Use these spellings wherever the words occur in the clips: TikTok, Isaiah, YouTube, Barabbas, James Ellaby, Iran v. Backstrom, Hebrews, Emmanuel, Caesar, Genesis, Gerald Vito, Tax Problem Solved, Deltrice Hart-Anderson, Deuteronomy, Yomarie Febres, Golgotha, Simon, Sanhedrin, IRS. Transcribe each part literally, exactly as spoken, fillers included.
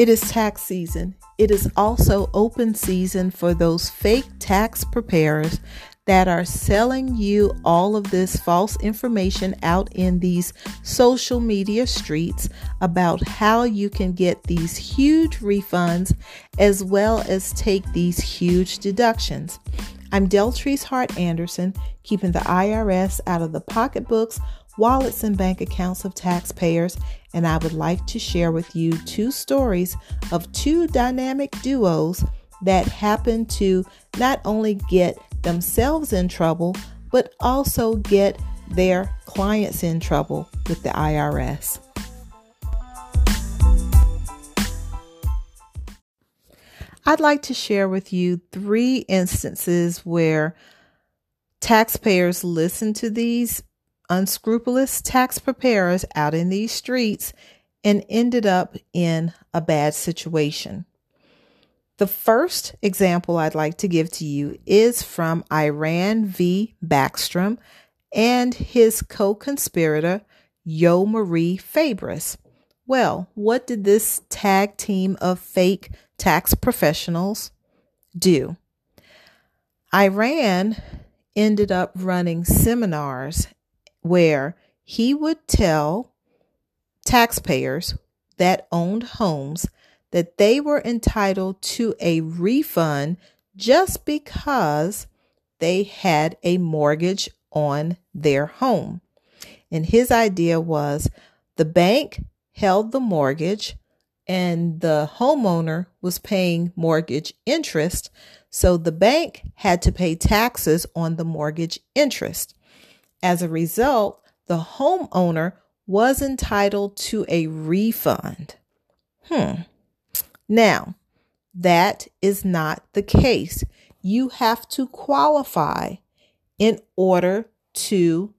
It is tax season. It is also open season for those fake tax preparers that are selling you all of this false information out in these social media streets about how you can get these huge refunds as well as take these huge deductions. I'm Deltrice Hart-Anderson, keeping the I R S out of the pocketbooks, wallets, and bank accounts of taxpayers, and I would like to share with you two stories of two dynamic duos that happen to not only get themselves in trouble, but also get their clients in trouble with the I R S. I'd like to share with you three instances where taxpayers listen to these unscrupulous tax preparers out in these streets and ended up in a bad situation. The first example I'd like to give to you is from Iran v. Backstrom and his co-conspirator, Yomarie Febres. Well, what did this tag team of fake tax professionals do? Iran ended up running seminars where he would tell taxpayers that owned homes that they were entitled to a refund just because they had a mortgage on their home. And his idea was the bank held the mortgage and the homeowner was paying mortgage interest, so the bank had to pay taxes on the mortgage interest. As a result, the homeowner was entitled to a refund. Hmm. Now, that is not the case. You have to qualify in order to,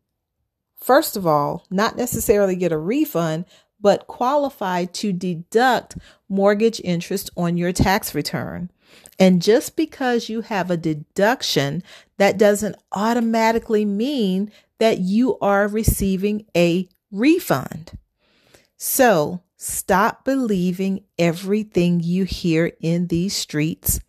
first of all, not necessarily get a refund, but qualify to deduct mortgage interest on your tax return. And just because you have a deduction, that doesn't automatically mean that you are receiving a refund. So, stop believing everything you hear in these streets,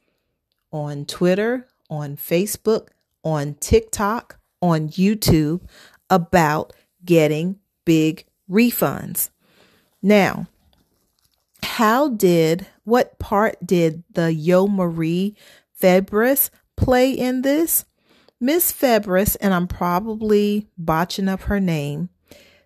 on Twitter, on Facebook, on TikTok, on YouTube about getting big refunds. Now, how did, what part did the Yomarie Febres play in this? Miss Febres, and I'm probably botching up her name.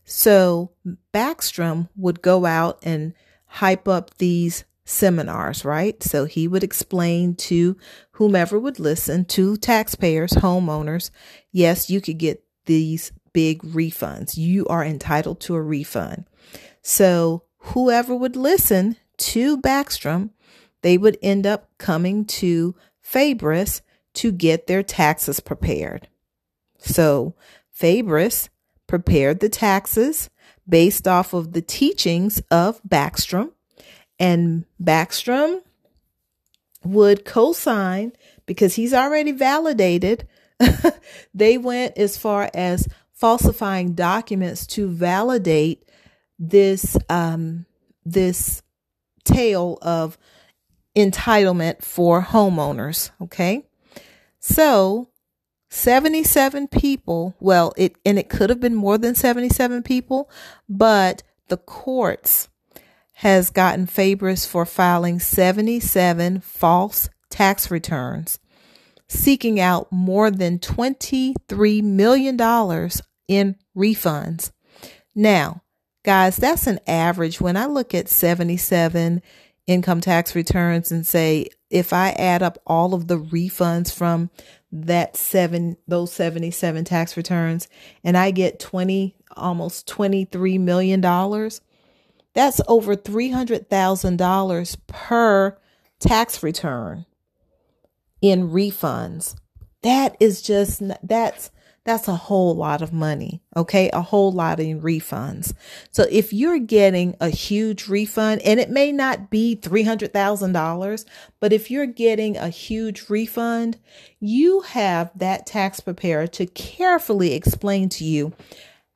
So Backstrom would go out and hype up these seminars, right? So he would explain to whomever would listen, to taxpayers, homeowners, yes, you could get these big refunds. You are entitled to a refund. So whoever would listen to Backstrom, they would end up coming to Febres to get their taxes prepared. So Febres prepared the taxes based off of the teachings of Backstrom, and Backstrom would co-sign because he's already validated. They went as far as falsifying documents to validate this, um, this tale of entitlement for homeowners. Okay. So seventy-seven people, well, it and it could have been more than seventy-seven people, but the courts has gotten Febres for filing seventy-seven false tax returns, seeking out more than twenty-three million dollars in refunds. Now, guys, that's an average. When I look at seventy-seven income tax returns and say, if I add up all of the refunds from that seven, those seventy-seven tax returns, and I get twenty, almost twenty-three million dollars, that's over three hundred thousand dollars per tax return in refunds. That is just, that's, that's a whole lot of money. Okay. A whole lot in refunds. So if you're getting a huge refund, and it may not be three hundred thousand dollars, but if you're getting a huge refund, you have that tax preparer to carefully explain to you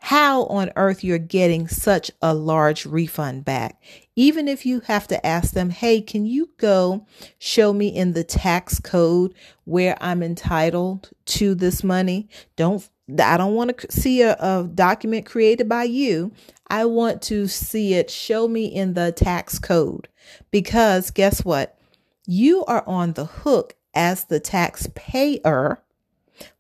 how on earth you're getting such a large refund back. Even if you have to ask them, hey, can you go show me in the tax code where I'm entitled to this money? Don't I don't want to see a, a document created by you. I want to see it. Show me in the tax code, because guess what? You are on the hook as the taxpayer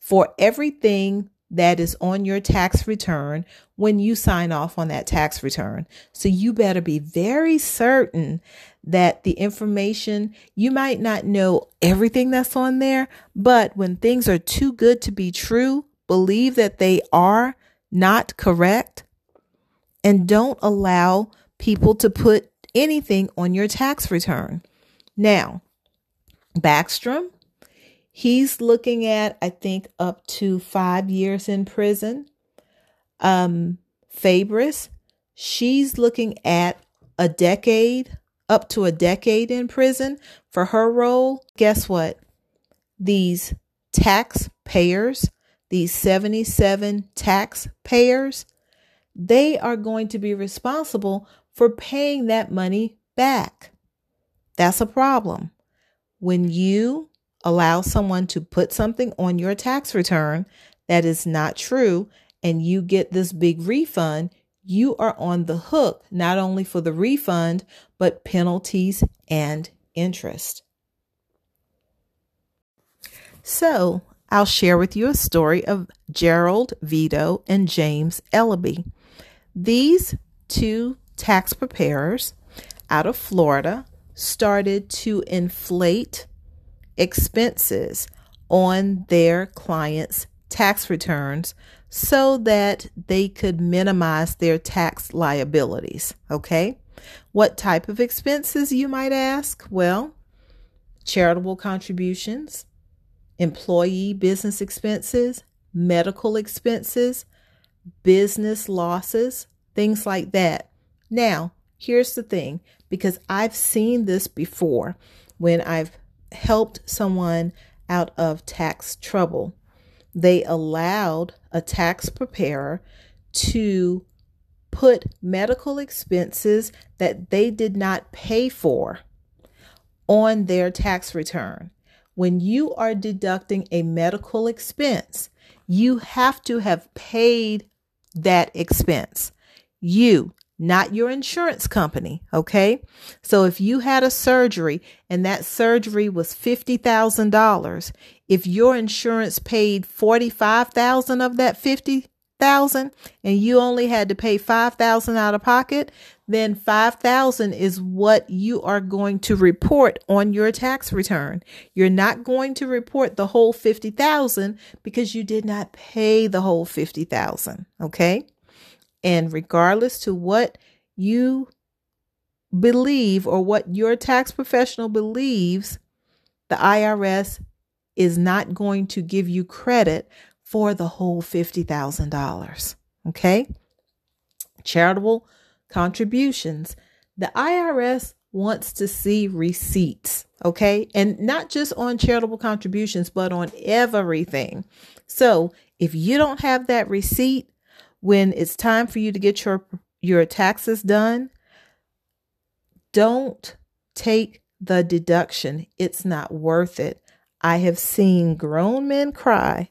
for everything that is on your tax return when you sign off on that tax return. So you better be very certain that the information, you might not know everything that's on there, but when things are too good to be true, believe that they are not correct, and don't allow people to put anything on your tax return. Now, Backstrom, he's looking at, I think, up to five years in prison. Um, Febres, she's looking at a decade, up to a decade in prison for her role. Guess what? These taxpayers, these seventy-seven taxpayers, they are going to be responsible for paying that money back. That's a problem. When you allow someone to put something on your tax return that is not true, and you get this big refund, you are on the hook, not only for the refund, but penalties and interest. So I'll share with you a story of Gerald Vito and James Ellaby. These two tax preparers out of Florida started to inflate expenses on their clients' tax returns so that they could minimize their tax liabilities. Okay. What type of expenses, you might ask? Well, charitable contributions, employee business expenses, medical expenses, business losses, things like that. Now, here's the thing, because I've seen this before when I've helped someone out of tax trouble. They allowed a tax preparer to put medical expenses that they did not pay for on their tax return. When you are deducting a medical expense, you have to have paid that expense. You, not your insurance company, okay? So if you had a surgery and that surgery was fifty thousand dollars, if your insurance paid forty-five thousand dollars of that fifty thousand dollars and you only had to pay five thousand dollars out of pocket, then five thousand dollars is what you are going to report on your tax return. You're not going to report the whole fifty thousand dollars because you did not pay the whole fifty thousand dollars, okay? And regardless to what you believe or what your tax professional believes, the I R S is not going to give you credit for the whole fifty thousand dollars. Okay? Charitable contributions. The I R S wants to see receipts. Okay? And not just on charitable contributions, but on everything. So if you don't have that receipt, when it's time for you to get your your taxes done, don't take the deduction. It's not worth it. I have seen grown men cry.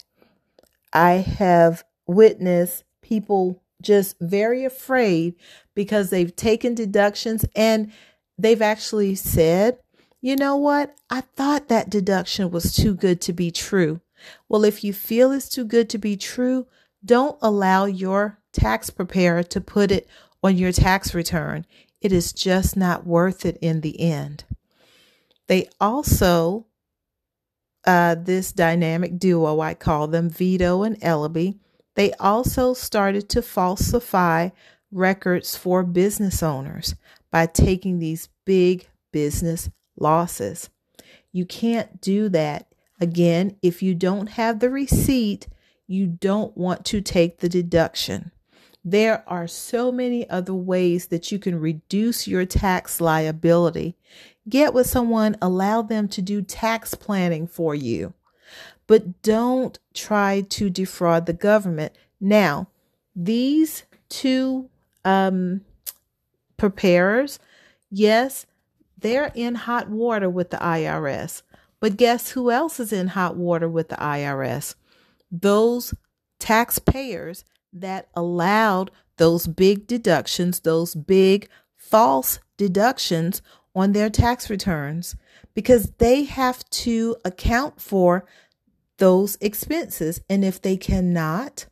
I have witnessed people just very afraid because they've taken deductions and they've actually said, you know what? I thought that deduction was too good to be true. Well, if you feel it's too good to be true, don't allow your tax preparer to put it on your tax return. It is just not worth it in the end. They also, uh, this dynamic duo, I call them Vito and Ellaby, they also started to falsify records for business owners by taking these big business losses. You can't do that. Again, if you don't have the receipt, you don't want to take the deduction. There are so many other ways that you can reduce your tax liability. Get with someone, allow them to do tax planning for you, but don't try to defraud the government. Now, these two um, preparers, yes, they're in hot water with the I R S. But guess who else is in hot water with the I R S? Those taxpayers that allowed those big deductions, those big false deductions on their tax returns, because they have to account for those expenses. And if they cannot,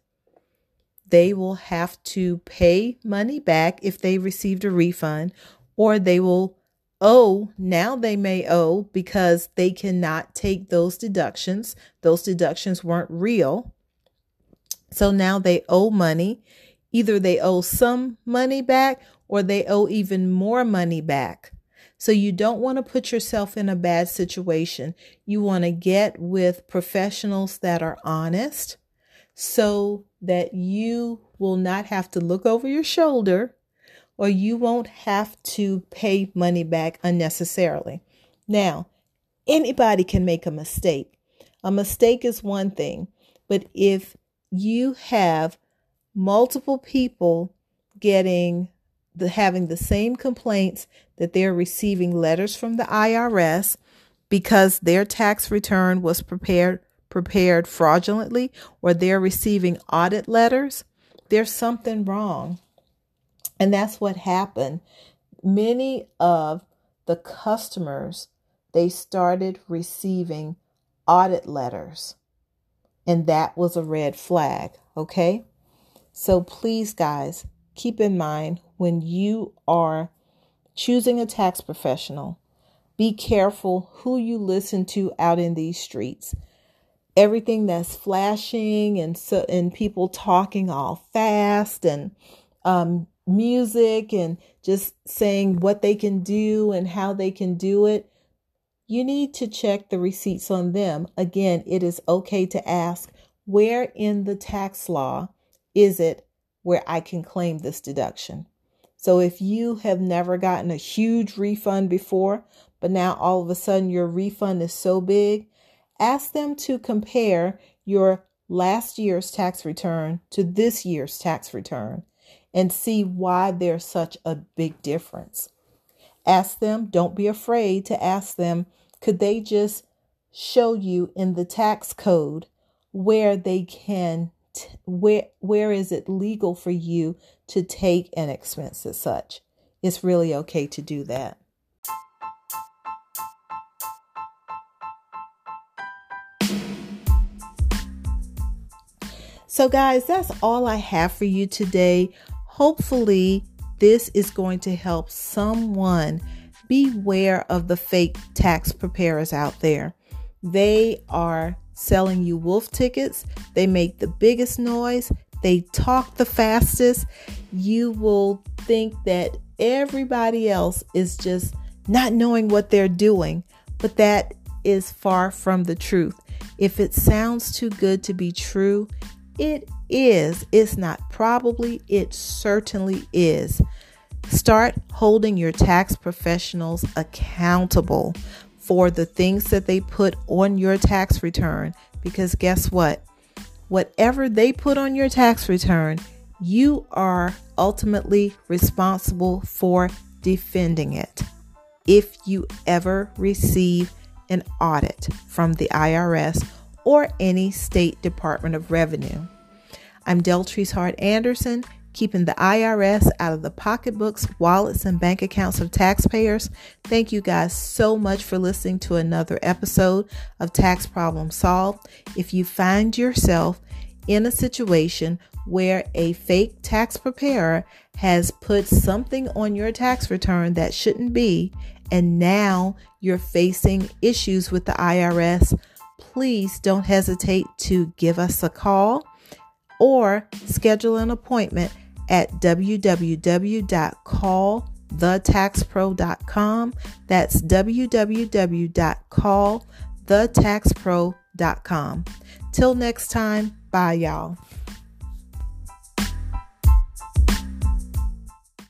they will have to pay money back if they received a refund, or they will owe. Now they may owe because they cannot take those deductions. Those deductions weren't real. So now they owe money. Either they owe some money back or they owe even more money back. So you don't want to put yourself in a bad situation. You want to get with professionals that are honest so that you will not have to look over your shoulder, or you won't have to pay money back unnecessarily. Now, anybody can make a mistake. A mistake is one thing, but if you have multiple people getting the, having the same complaints that they're receiving letters from the I R S because their tax return was prepared prepared fraudulently, or they're receiving audit letters, there's something wrong. And that's what happened. Many of the customers, they started receiving audit letters, and that was a red flag. Okay. So please, guys, keep in mind when you are choosing a tax professional, be careful who you listen to out in these streets. Everything that's flashing and so and people talking all fast and um, music and just saying what they can do and how they can do it, you need to check the receipts on them. Again, it is okay to ask, where in the tax law is it where I can claim this deduction? So if you have never gotten a huge refund before, but now all of a sudden your refund is so big, ask them to compare your last year's tax return to this year's tax return and see why there's such a big difference. Ask them, don't be afraid to ask them, could they just show you in the tax code where they can, t- where where is it legal for you to take an expense as such? It's really okay to do that. So guys, that's all I have for you today. Hopefully, this is going to help someone. Beware of the fake tax preparers out there. They are selling you wolf tickets. They make the biggest noise. They talk the fastest. You will think that everybody else is just not knowing what they're doing, but that is far from the truth. If it sounds too good to be true, it is. It's not probably. It certainly is. Start holding your tax professionals accountable for the things that they put on your tax return. Because guess what? Whatever they put on your tax return, you are ultimately responsible for defending it. If you ever receive an audit from the I R S or any state department of revenue. I'm Deltrice Hart-Anderson, keeping the I R S out of the pocketbooks, wallets, and bank accounts of taxpayers. Thank you guys so much for listening to another episode of Tax Problem Solved. If you find yourself in a situation where a fake tax preparer has put something on your tax return that shouldn't be, and now you're facing issues with the I R S, please don't hesitate to give us a call or schedule an appointment at w w w dot call the tax pro dot com. That's w w w dot call the tax pro dot com. Till next time, bye y'all.